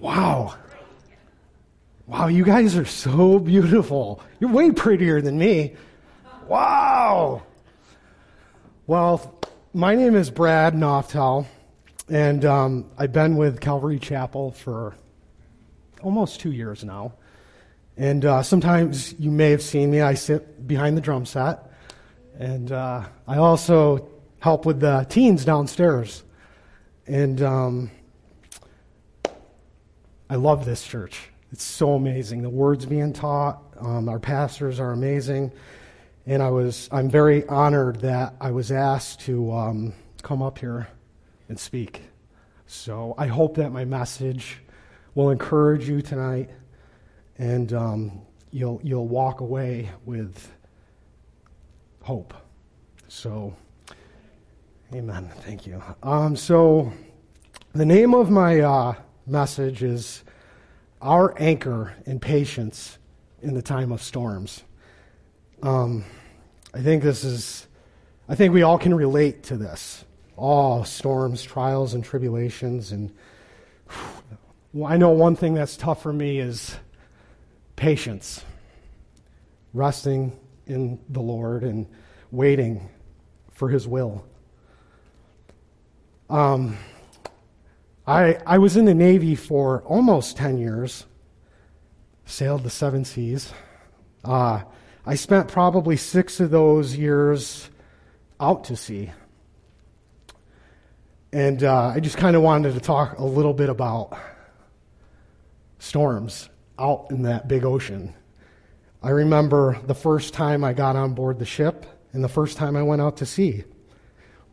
Wow. Wow, you guys are so beautiful. You're way prettier than me. Wow. Well, my name is Brad Noftel, and I've been with Calvary Chapel for almost 2 years now. And sometimes you may have seen me. I sit behind the drum set, and I also help with the teens downstairs. And I love this church. It's so amazing. The word's being taught. Our pastors are amazing. And I'm very honored that I was asked to come up here and speak. So I hope that my message will encourage you tonight, and you'll walk away with hope. So, amen. Thank you. So the name of my message is Our Anchor and Patience in the Time of Storms. I think we all can relate to this. All storms, trials, and tribulations. And I know one thing that's tough for me is patience. Resting in the Lord and waiting for His will. I was in the Navy for almost 10 years, sailed the seven seas. I spent probably 6 of those years out to sea. And I just kind of wanted to talk a little bit about storms out in that big ocean. I remember the first time I got on board the ship and the first time I went out to sea.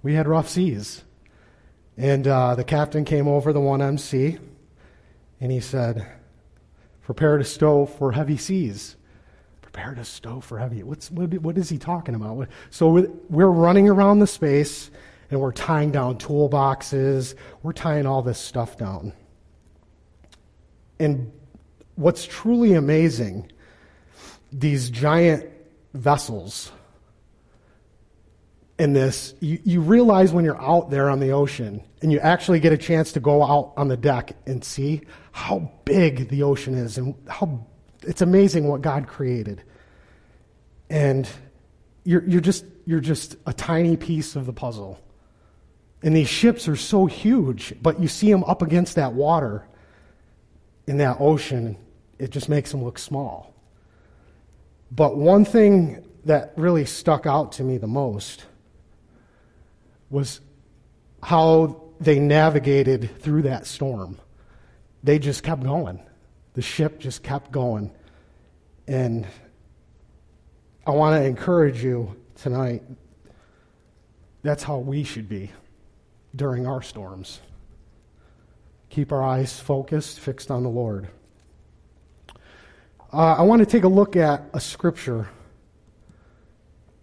We had rough seas. And the captain came over, the 1MC, and he said, prepare to stow for heavy seas. Prepare to stow for heavy. What is he talking about? So we're running around the space, and we're tying down toolboxes. We're tying all this stuff down. And what's truly amazing, these giant vessels in this, you realize when you're out there on the ocean and you actually get a chance to go out on the deck and see how big the ocean is, and how it's amazing what God created. And you're just a tiny piece of the puzzle. And these ships are so huge, but you see them up against that water in that ocean, it just makes them look small. But one thing that really stuck out to me the most was how they navigated through that storm. They just kept going. The ship just kept going. And I want to encourage you tonight, that's how we should be during our storms. Keep our eyes focused, fixed on the Lord. I want to take a look at a scripture.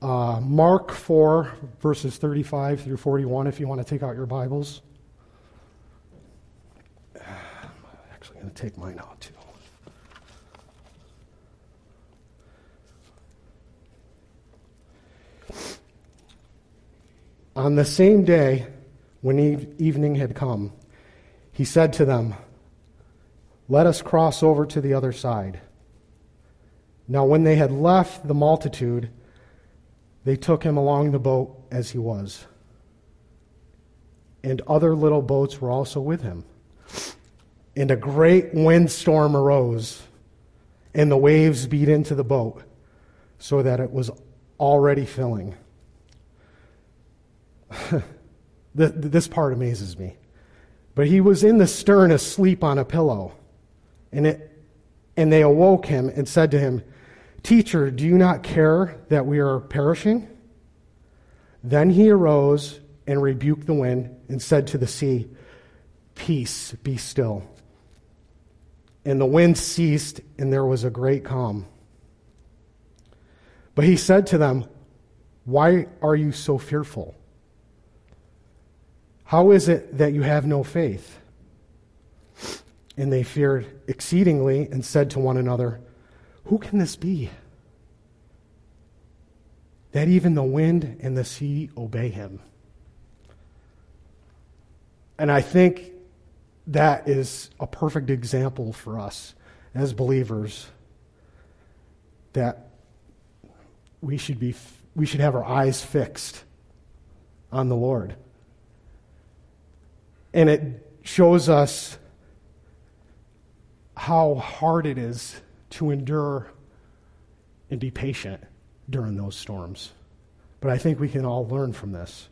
Mark 4, verses 35 through 41, if you want to take out your Bibles. I'm actually going to take mine out, too. On the same day, when evening had come, he said to them, "Let us cross over to the other side." Now when they had left the multitude, they took him along the boat as he was. And other little boats were also with him. And a great windstorm arose, and the waves beat into the boat, so that it was already filling. This part amazes me. But he was in the stern asleep on a pillow. And they awoke him and said to him, "Teacher, do you not care that we are perishing?" Then he arose and rebuked the wind and said to the sea, "Peace, be still." And the wind ceased, and there was a great calm. But he said to them, "Why are you so fearful? How is it that you have no faith?" And they feared exceedingly and said to one another, "Who can this be, that even the wind and the sea obey him?" And I think that is a perfect example for us as believers, that we should have our eyes fixed on the Lord. And it shows us how hard it is to endure and be patient during those storms. But I think we can all learn from this.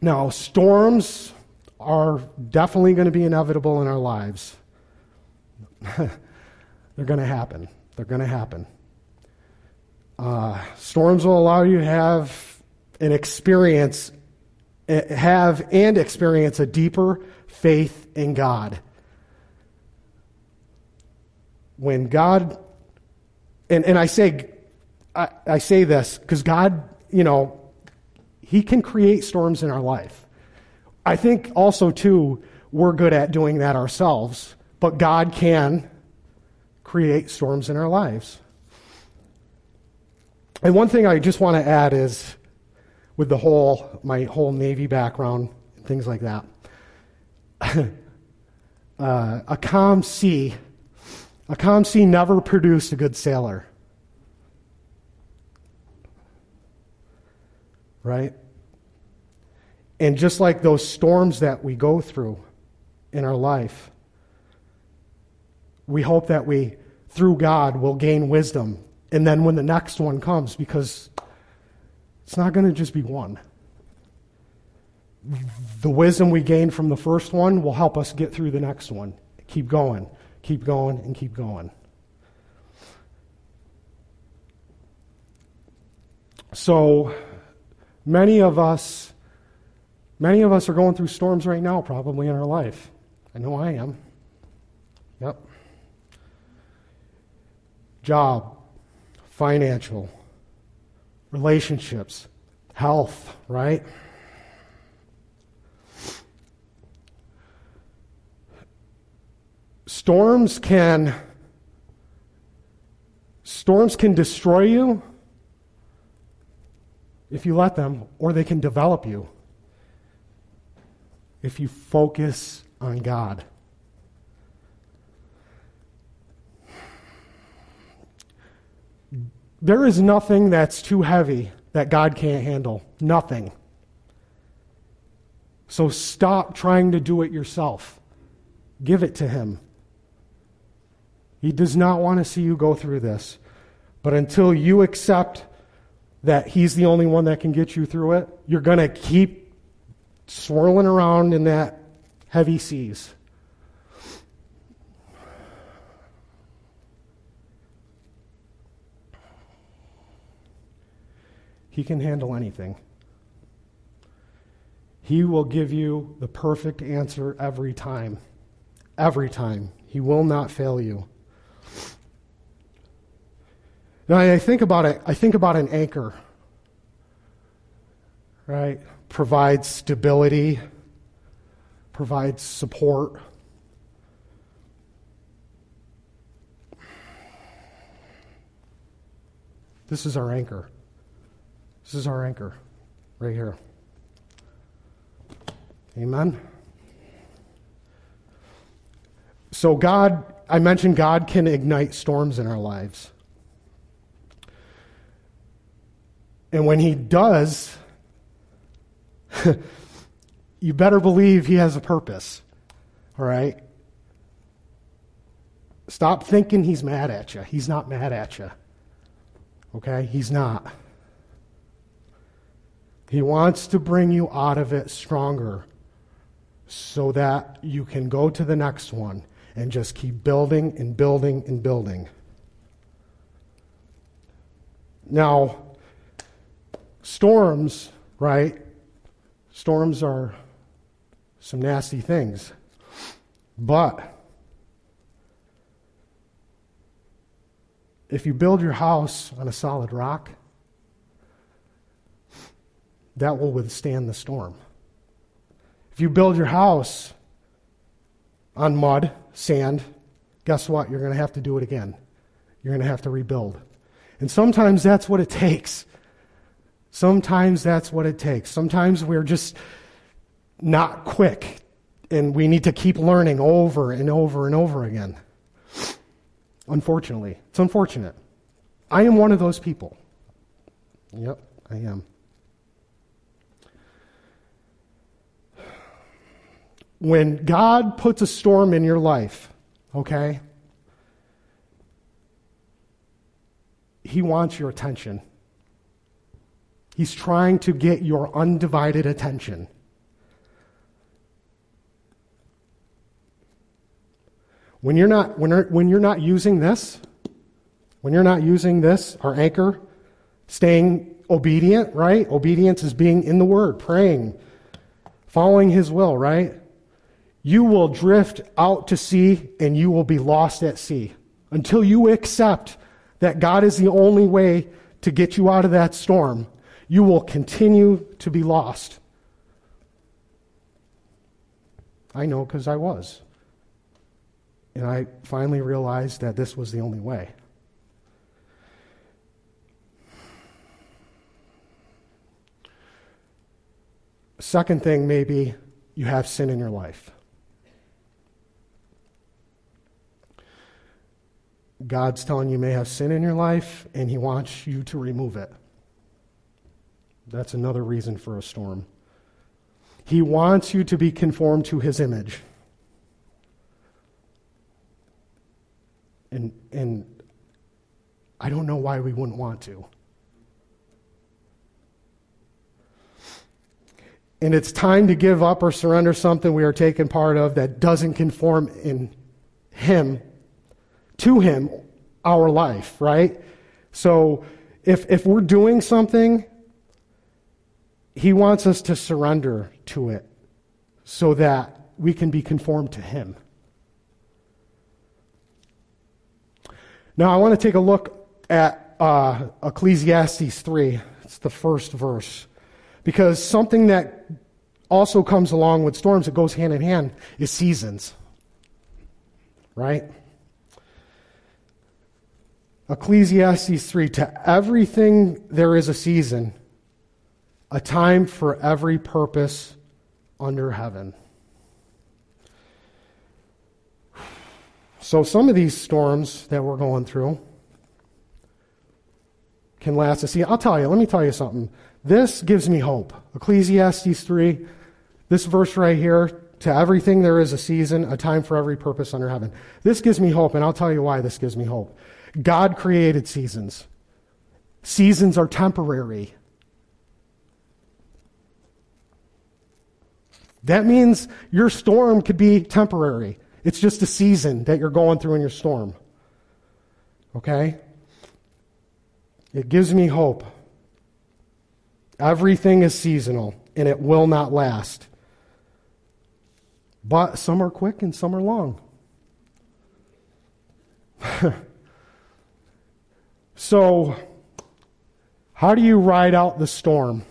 Now, storms are definitely going to be inevitable in our lives. They're going to happen. Storms will allow you to have and experience a deeper faith in God. When God, and I say this because God, He can create storms in our life. I think also, too, we're good at doing that ourselves, but God can create storms in our lives. And one thing I just want to add is, with my whole Navy background, things like that, a calm sea never produced a good sailor. Right? And just like those storms that we go through in our life, we hope that we, through God, will gain wisdom. And then when the next one comes, because it's not going to just be one. The wisdom we gain from the first one will help us get through the next one. Keep going. So many of us are going through storms right now, probably in our life. I know I am. Yep. Job, financial, relationships, health, right? Storms can destroy you if you let them, or they can develop you if you focus on God. There is nothing that's too heavy that God can't handle. Nothing. So stop trying to do it yourself. Give it to Him. He does not want to see you go through this. But until you accept that He's the only one that can get you through it, you're going to keep swirling around in that heavy seas. He can handle anything. He will give you the perfect answer every time. Every time. He will not fail you. Now, I think about an anchor. Right? Provides stability. Provides support. This is our anchor. This is our anchor. Right here. Amen? So I mentioned God can ignite storms in our lives. And when He does, you better believe He has a purpose. All right? Stop thinking He's mad at you. He's not mad at you. Okay? He's not. He wants to bring you out of it stronger so that you can go to the next one and just keep building and building and building. Now, storms, right? Storms are some nasty things. But If you build your house on a solid rock, that will withstand the storm. If you build your house on mud, sand, guess what? You're going to have to do it again. You're going to have to rebuild. And sometimes that's what it takes. Sometimes that's what it takes. Sometimes we're just not quick, and we need to keep learning over and over and over again. Unfortunately. It's unfortunate. I am one of those people. Yep, I am. When God puts a storm in your life, okay, He wants your attention. He's trying to get your undivided attention. When you're not using this, our anchor, staying obedient, right? Obedience is being in the Word, praying, following His will, right? You will drift out to sea and you will be lost at sea until you accept that God is the only way to get you out of that storm. You will continue to be lost. I know, because I was. And I finally realized that this was the only way. Second thing, maybe you have sin in your life. God's telling you may have sin in your life, and He wants you to remove it. That's another reason for a storm. He wants you to be conformed to His image. And I don't know why we wouldn't want to. And it's time to give up or surrender something we are taking part of that doesn't conform in Him, to Him, our life, right? So if we're doing something, He wants us to surrender to it so that we can be conformed to Him. Now, I want to take a look at Ecclesiastes 3. It's the first verse. Because something that also comes along with storms, it goes hand in hand, is seasons. Right? Ecclesiastes 3, to everything there is a season, a time for every purpose under heaven. So some of these storms that we're going through can last a season. Let me tell you something. This gives me hope. Ecclesiastes 3, this verse right here, to everything there is a season, a time for every purpose under heaven. This gives me hope, and I'll tell you why this gives me hope. God created seasons. Seasons are temporary. That means your storm could be temporary. It's just a season that you're going through in your storm. Okay? It gives me hope. Everything is seasonal, and it will not last. But some are quick and some are long. So, how do you ride out the storm?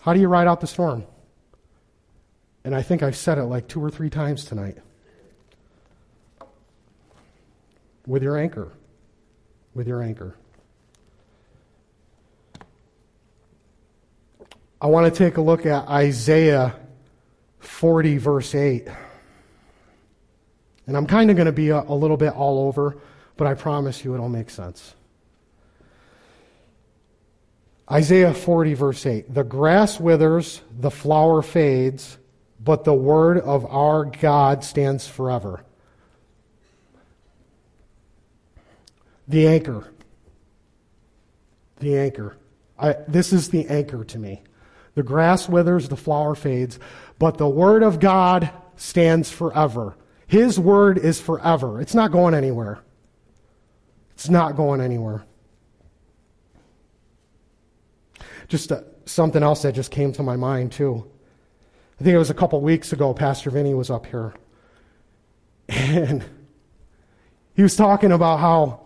How do you ride out the storm? And I think I've said it like 2 or 3 times tonight. With your anchor. With your anchor. I want to take a look at Isaiah 40, verse 8. And I'm kind of going to be a little bit all over, but I promise you it'll make sense. Isaiah 40, verse 8. The grass withers, the flower fades, but the word of our God stands forever. The anchor. The anchor. This is the anchor to me. The grass withers, the flower fades, but the word of God stands forever. His word is forever. It's not going anywhere. It's not going anywhere. Just something else that just came to my mind, too. I think it was a couple weeks ago, Pastor Vinny was up here. And he was talking about how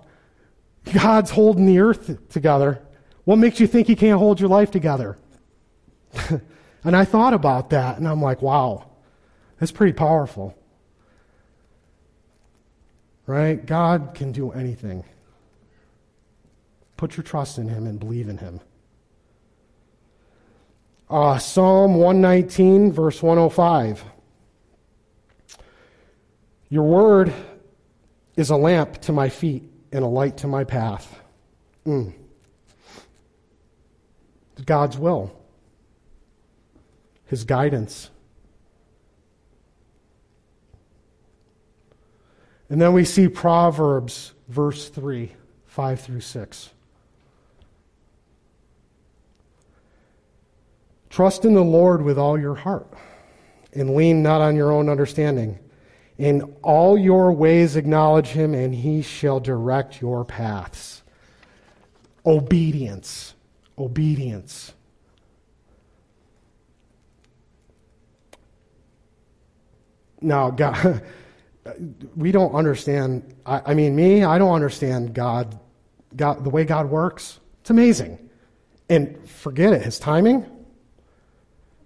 God's holding the earth together. What makes you think he can't hold your life together? And I thought about that, and I'm like, wow, that's pretty powerful. Right? God can do anything. Put your trust in him and believe in him. Psalm 119, verse 105. Your word is a lamp to my feet and a light to my path. God's will. His guidance. And then we see Proverbs, verse 3, 5 through 6. Trust in the Lord with all your heart, and lean not on your own understanding. In all your ways acknowledge him, and he shall direct your paths. Obedience. Obedience. Now, God, we don't understand. I don't understand God, the way God works. It's amazing. And forget it, his timing,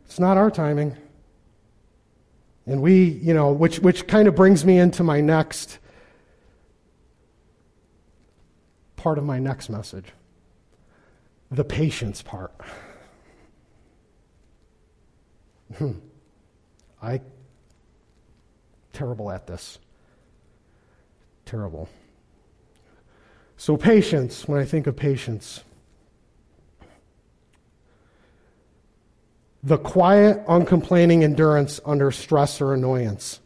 it's not our timing. And we, which kind of brings me into my next part of my next message. The patience part. I'm terrible at this. Terrible. So patience, when I think of patience, the quiet, uncomplaining endurance under stress or annoyance.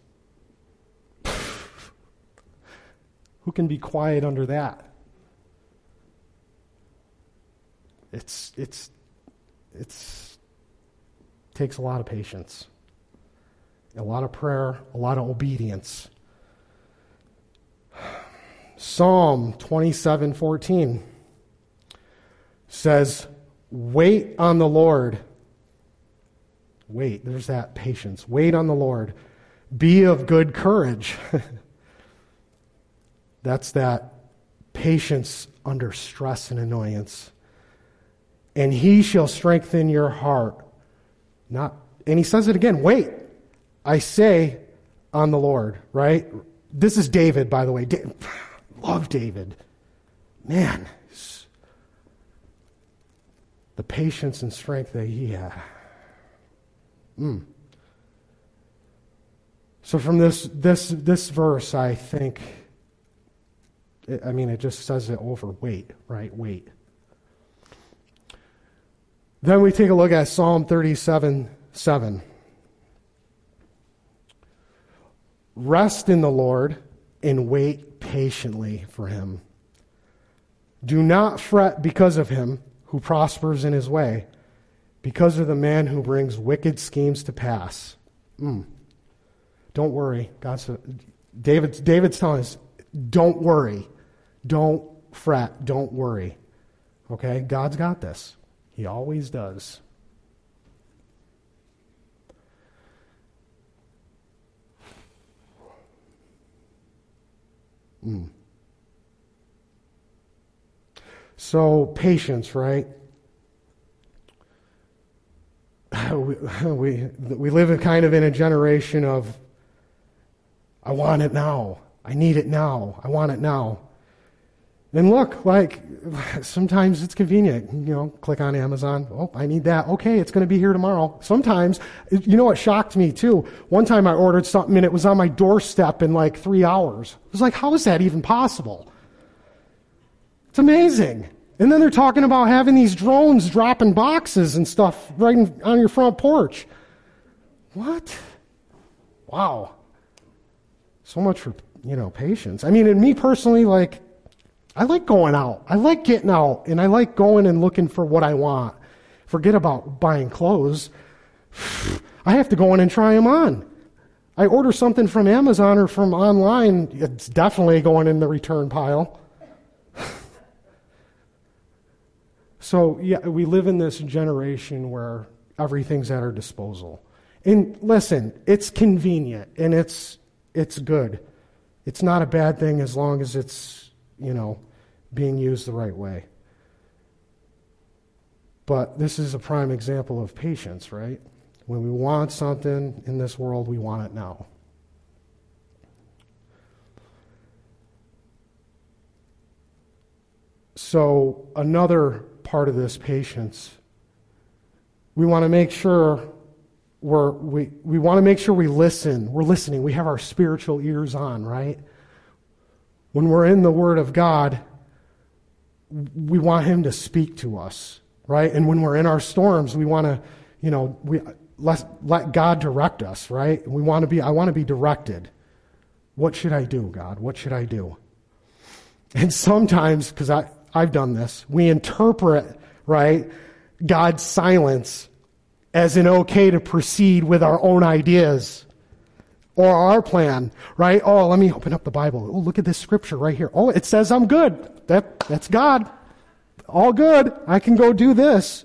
Who can be quiet under that? It's takes a lot of patience, a lot of prayer, a lot of obedience. Psalm 27:14 says, "Wait on the Lord." Wait, there's that patience. Wait on the Lord. Be of good courage. That's that patience under stress and annoyance. And he shall strengthen your heart. And he says it again, wait, I say on the Lord, right? This is David, by the way. Love David. Man, the patience and strength that he had. So from this verse, I think, it just says it over. Wait, right? Wait. Then we take a look at Psalm 37:7. Rest in the Lord and wait patiently for him. Do not fret because of him who prospers in his way, because of the man who brings wicked schemes to pass. Don't worry. David's telling us, don't worry. Don't fret. Don't worry. Okay? God's got this. He always does. So, patience, right? We live in a generation of, I want it now. I need it now. I want it now. And look, sometimes it's convenient. Click on Amazon. Oh, I need that. Okay, it's going to be here tomorrow. Sometimes, what shocked me too? One time I ordered something and it was on my doorstep in 3 hours. I was like, how is that even possible? It's amazing. And then they're talking about having these drones dropping boxes and stuff right on your front porch. What? Wow. So much for, patience. And me personally, I like going out. I like getting out, and I like going and looking for what I want. Forget about buying clothes. I have to go in and try them on. I order something from Amazon or from online, it's definitely going in the return pile. So, yeah, we live in this generation where everything's at our disposal. And listen, it's convenient, and it's good. It's not a bad thing as long as it's being used the right way. But this is a prime example of patience, right? When we want something in this world, we want it now. So another part of this patience, we want to make sure we want to make sure we listen. We're listening. We have our spiritual ears on, right? When we're in the Word of God, we want Him to speak to us, right? And when we're in our storms, we want to, let God direct us, right? I want to be directed. What should I do, God? What should I do? And sometimes, because I've done this, we interpret, right, God's silence as an okay to proceed with our own ideas or our plan, right? Oh, let me open up the Bible. Oh, look at this scripture right here. Oh, it says I'm good. That's God. All good. I can go do this.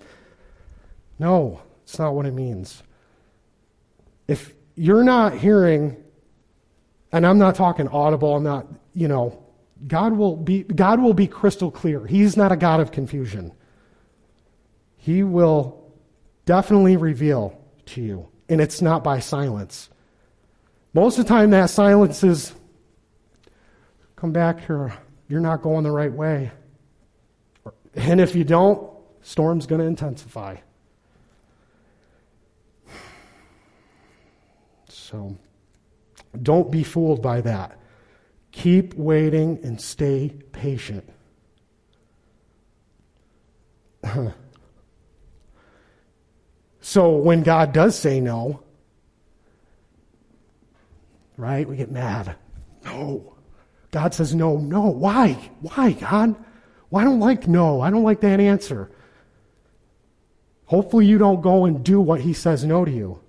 No, it's not what it means. If you're not hearing, and I'm not talking audible, I'm not, God will be crystal clear. He's not a God of confusion. He will definitely reveal to you, and it's not by silence. Most of the time that silence is, come back here, you're not going the right way. And if you don't, storm's going to intensify. So don't be fooled by that. Keep waiting and stay patient. So when God does say no, right, we get mad. No. God says no. Why? Why, God? Well, I don't like no. I don't like that answer. Hopefully you don't go and do what He says no to you.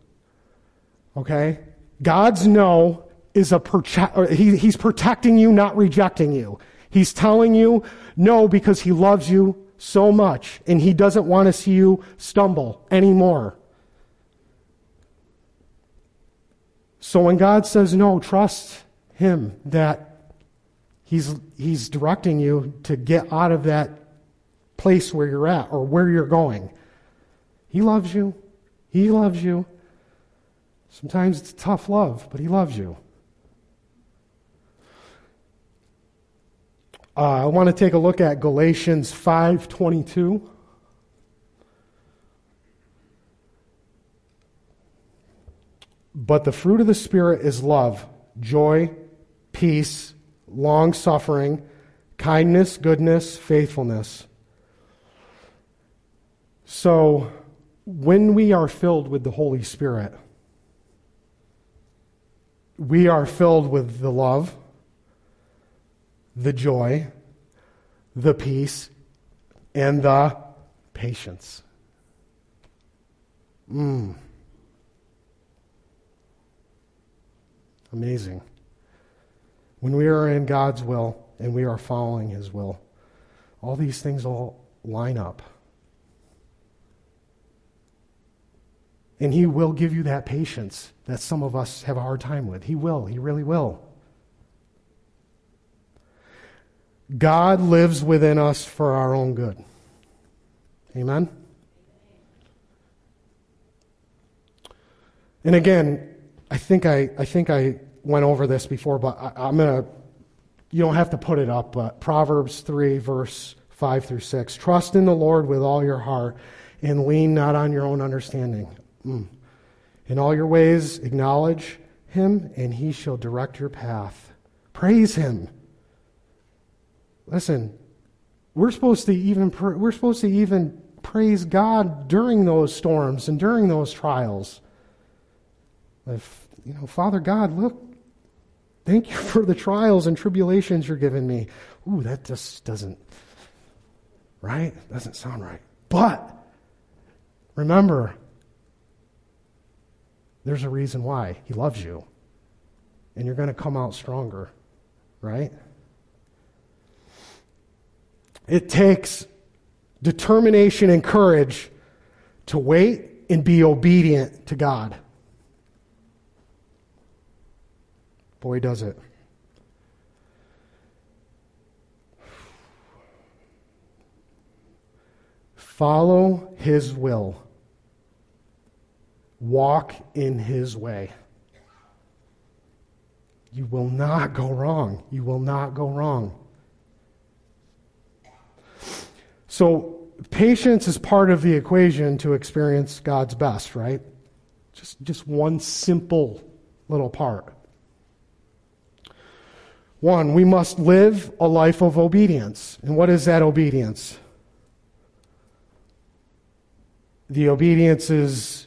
Okay? God's no is he's protecting you, not rejecting you. He's telling you no because He loves you so much and He doesn't want to see you stumble anymore. So when God says no, trust Him that he's directing you to get out of that place where you're at or where you're going. He loves you. He loves you. Sometimes it's tough love, but He loves you. I want to take a look at Galatians 5:22. But the fruit of the Spirit is love, joy, peace, long-suffering, kindness, goodness, faithfulness. So when we are filled with the Holy Spirit, we are filled with the love, the joy, the peace, and the patience. Amazing. When we are in God's will and we are following His will, all these things all line up. And He will give you that patience that some of us have a hard time with. He will. He really will. God lives within us for our own good. Amen? And again, I think I went over this before, but I'm going to, you don't have to put it up, but Proverbs 3, verse 5 through 6. Trust in the Lord with all your heart and lean not on your own understanding. In all your ways acknowledge Him and He shall direct your path. Praise Him. Listen, we're supposed to even praise God during those storms and during those trials. If, Father God, look, thank you for the trials and tribulations you're giving me. Ooh, that just doesn't sound right. But remember, there's a reason why. He loves you. And you're going to come out stronger, right? It takes determination and courage to wait and be obedient to God. Boy, does it. Follow his will. Walk in his way. You will not go wrong. You will not go wrong. So patience is part of the equation to experience God's best, right? Just one simple little part. One, we must live a life of obedience. And what is that obedience? The obedience is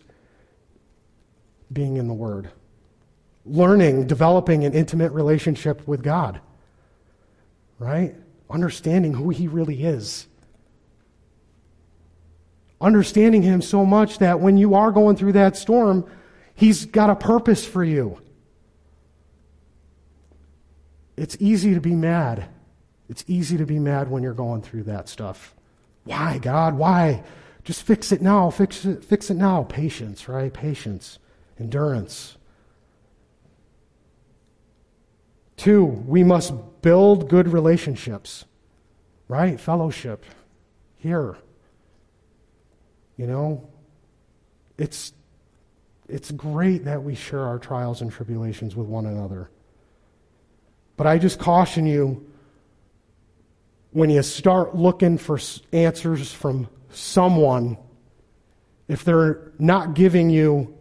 being in the Word. Learning, developing an intimate relationship with God, right? Understanding who he really is. Understanding him so much that when you are going through that storm, he's got a purpose for you. It's easy to be mad. It's easy to be mad when you're going through that stuff. Why, God? Why? Just fix it now. Fix it now. Patience, right? Patience. Endurance. Two, we must build good relationships, right? Fellowship here. You know, it's great that we share our trials and tribulations with one another. But I just caution you, when you start looking for answers from someone, if they're not giving you,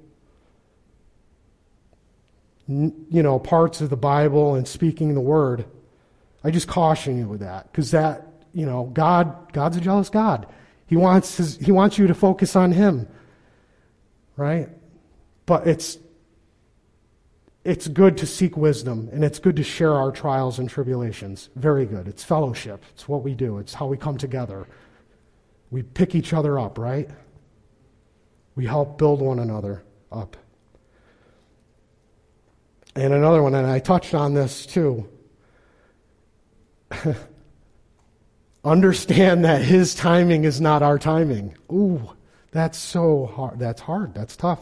you know, parts of the Bible and speaking the Word, I just caution you with that, because that, you know, God's a jealous God. He wants you to focus on him, right? But it's good to seek wisdom, and it's good to share our trials and tribulations. Very good. It's fellowship. It's what we do. It's how we come together. We pick each other up, right? We help build one another up. And another one, and I touched on this too. Understand that his timing is not our timing. Ooh, that's so hard. That's hard. That's tough.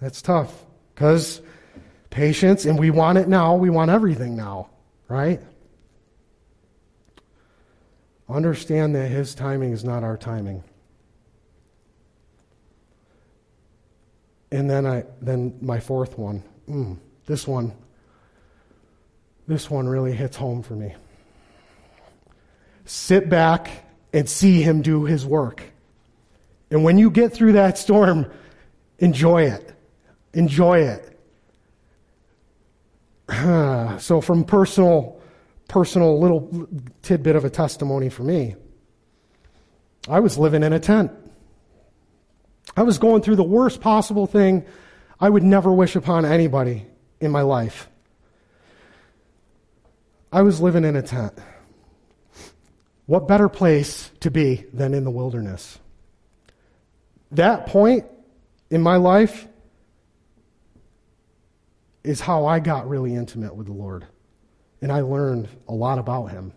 That's tough. Because patience, and we want it now. We want everything now, right? Understand that his timing is not our timing. And then my fourth one. This one really hits home for me. Sit back and see him do his work. And when you get through that storm, enjoy it. Enjoy it. So from personal little tidbit of a testimony for me, I was living in a tent. I was going through the worst possible thing I would never wish upon anybody in my life. I was living in a tent. What better place to be than in the wilderness? That point in my life is how I got really intimate with the Lord. And I learned a lot about him.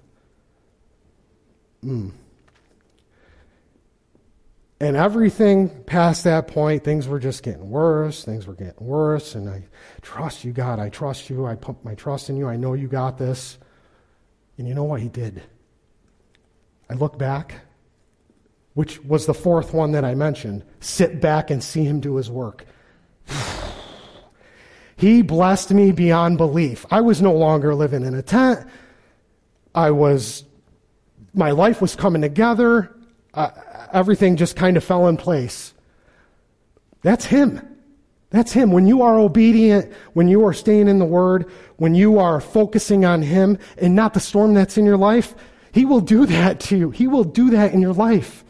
And everything past that point, things were just getting worse. And I trust you, God. I trust you. I put my trust in you. I know you got this. And you know what he did? I look back, which was the fourth one that I mentioned. Sit back and see him do his work. He blessed me beyond belief. I was no longer living in a tent. My life was coming together. Everything just kind of fell in place. That's him. When you are obedient, when you are staying in the Word, when you are focusing on him and not the storm that's in your life, he will do that to you. He will do that in your life.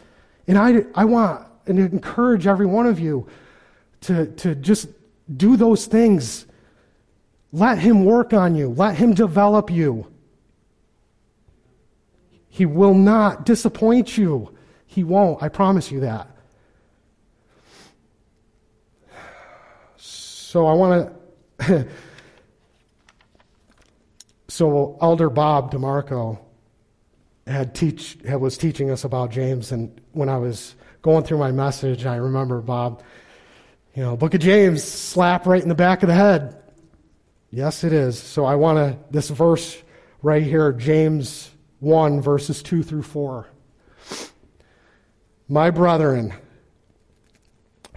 And I want and encourage every one of you to just do those things. Let him work on you. Let him develop you. He will not disappoint you. He won't. I promise you that. So Elder Bob DeMarco was teaching us about James, and when I was going through my message, I remember Bob, you know, Book of James, slap right in the back of the head. Yes, it is. So I want to, this verse right here, James 1, verses 2 through 4. My brethren,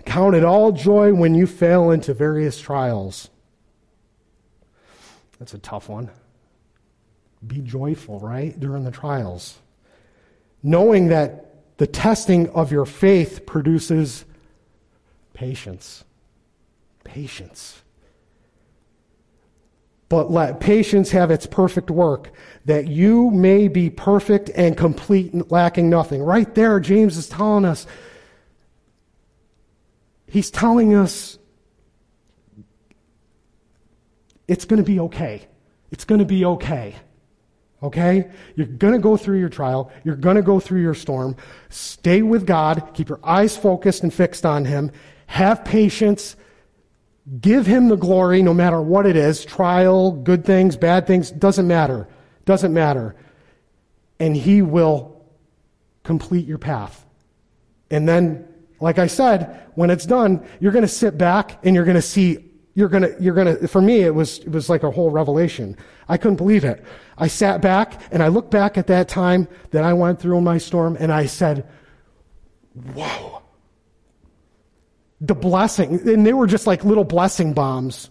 count it all joy when you fail into various trials. That's a tough one. Be joyful, right? During the trials. Knowing that the testing of your faith produces patience. Patience. But let patience have its perfect work, that you may be perfect and complete, lacking nothing. Right there, James is telling us. He's telling us it's going to be okay. It's going to be okay. Okay? You're going to go through your trial. You're going to go through your storm. Stay with God. Keep your eyes focused and fixed on Him. Have patience. Give Him the glory no matter what it is, trial, good things, bad things, doesn't matter. Doesn't matter. And He will complete your path. And then, like I said, when it's done, you're going to sit back and you're going to see, you're going to, for me, it was like a whole revelation. I couldn't believe it. I sat back and I looked back at that time that I went through my storm and I said, whoa. The blessing, and they were just like little blessing bombs.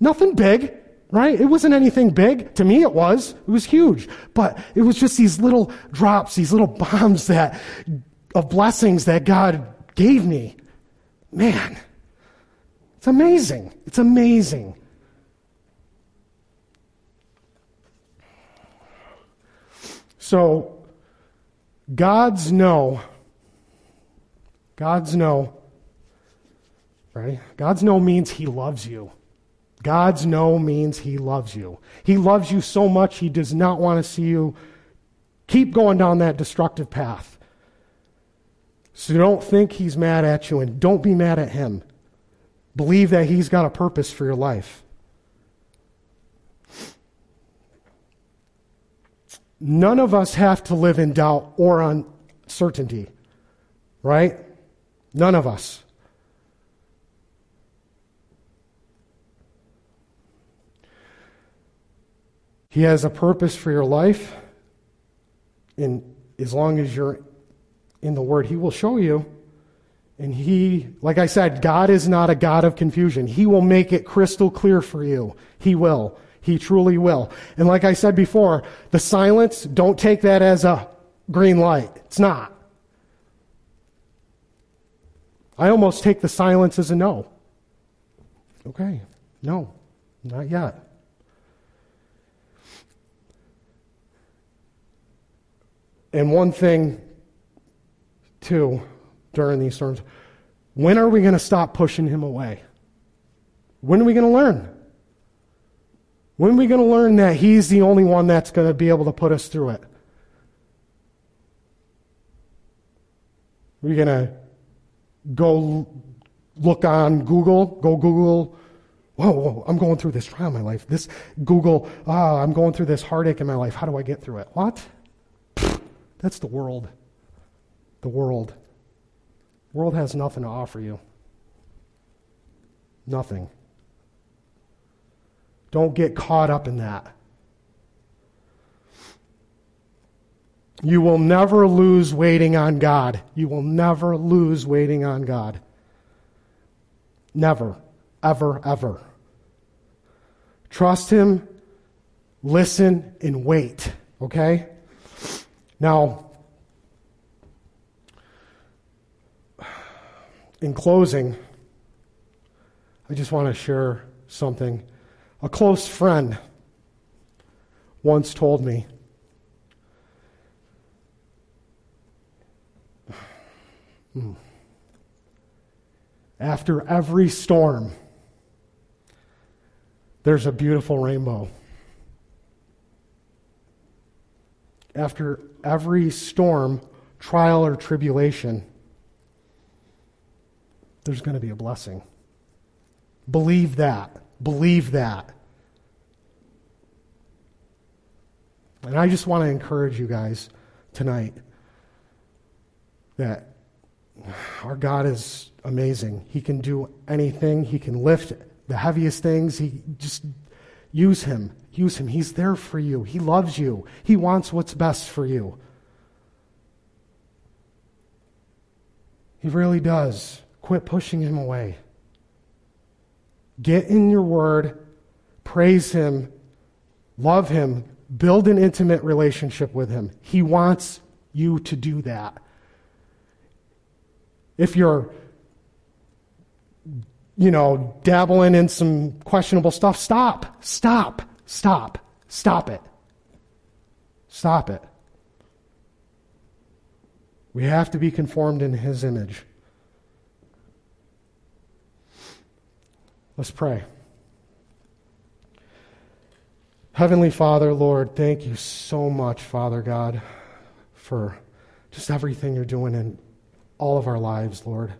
Nothing big, right? It wasn't anything big. To me, it was huge. But it was just these little drops, these little bombs of blessings that God gave me. Man, it's amazing. It's amazing. So, God's no. Right? God's no means He loves you. God's no means He loves you. He loves you so much He does not want to see you keep going down that destructive path. So don't think He's mad at you and don't be mad at Him. Believe that He's got a purpose for your life. None of us have to live in doubt or uncertainty. Right? None of us. He has a purpose for your life, and as long as you're in the Word, He will show you. And He, like I said, God is not a God of confusion. He will make it crystal clear for you. He will. He truly will. And like I said before, the silence, don't take that as a green light. It's not. I almost take the silence as a no. Okay, no, not yet. And one thing, too, during these storms, when are we going to stop pushing Him away? When are we going to learn? When are we going to learn that He's the only one that's going to be able to put us through it? We're going to go look on Google, go Google, whoa, I'm going through this trial in my life. This Google, I'm going through this heartache in my life. How do I get through it? What? That's the world. The world. The world has nothing to offer you. Nothing. Don't get caught up in that. You will never lose waiting on God. You will never lose waiting on God. Never, ever, ever. Trust Him, listen, and wait. Okay? Now, in closing, I just want to share something. A close friend once told me, after every storm, there's a beautiful rainbow. After every storm, trial, or tribulation, there's going to be a blessing. Believe that. Believe that. And I just want to encourage you guys tonight that our God is amazing. He can do anything. He can lift the heaviest things. He just use Him. Use Him. He's there for you. He loves you. He wants what's best for you. He really does. Quit pushing him away. Get in your word, praise him, love him, build an intimate relationship with him. He wants you to do that. If you're, dabbling in some questionable stuff, stop it. We have to be conformed in his image. Let's pray. Heavenly Father, Lord, thank you so much, Father God, for just everything you're doing in all of our lives, Lord.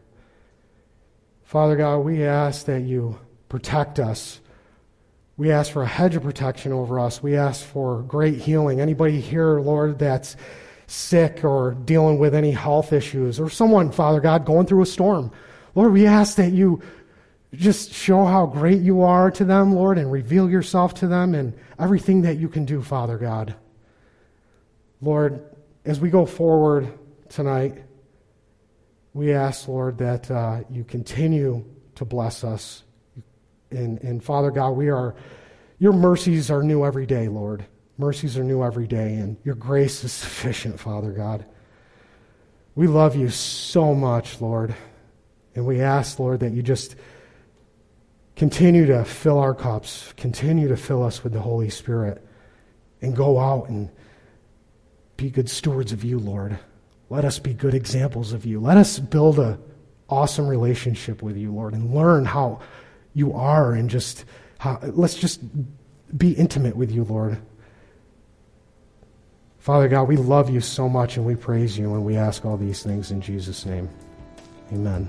Father God, we ask that you protect us. We ask for a hedge of protection over us. We ask for great healing. Anybody here, Lord, that's sick or dealing with any health issues, or someone, Father God, going through a storm, Lord, we ask that you just show how great you are to them, Lord, and reveal yourself to them and everything that you can do, Father God. Lord, as we go forward tonight, we ask, Lord, that you continue to bless us. And Father God, your mercies are new every day, Lord. Mercies are new every day, and your grace is sufficient, Father God. We love you so much, Lord. And we ask, Lord, that you just continue to fill our cups, continue to fill us with the Holy Spirit, and go out and be good stewards of you, Lord. Let us be good examples of you. Let us build an awesome relationship with you, Lord, and learn how you are, and let's just be intimate with you, Lord. Father God, we love you so much, and we praise you, and we ask all these things in Jesus' name. Amen.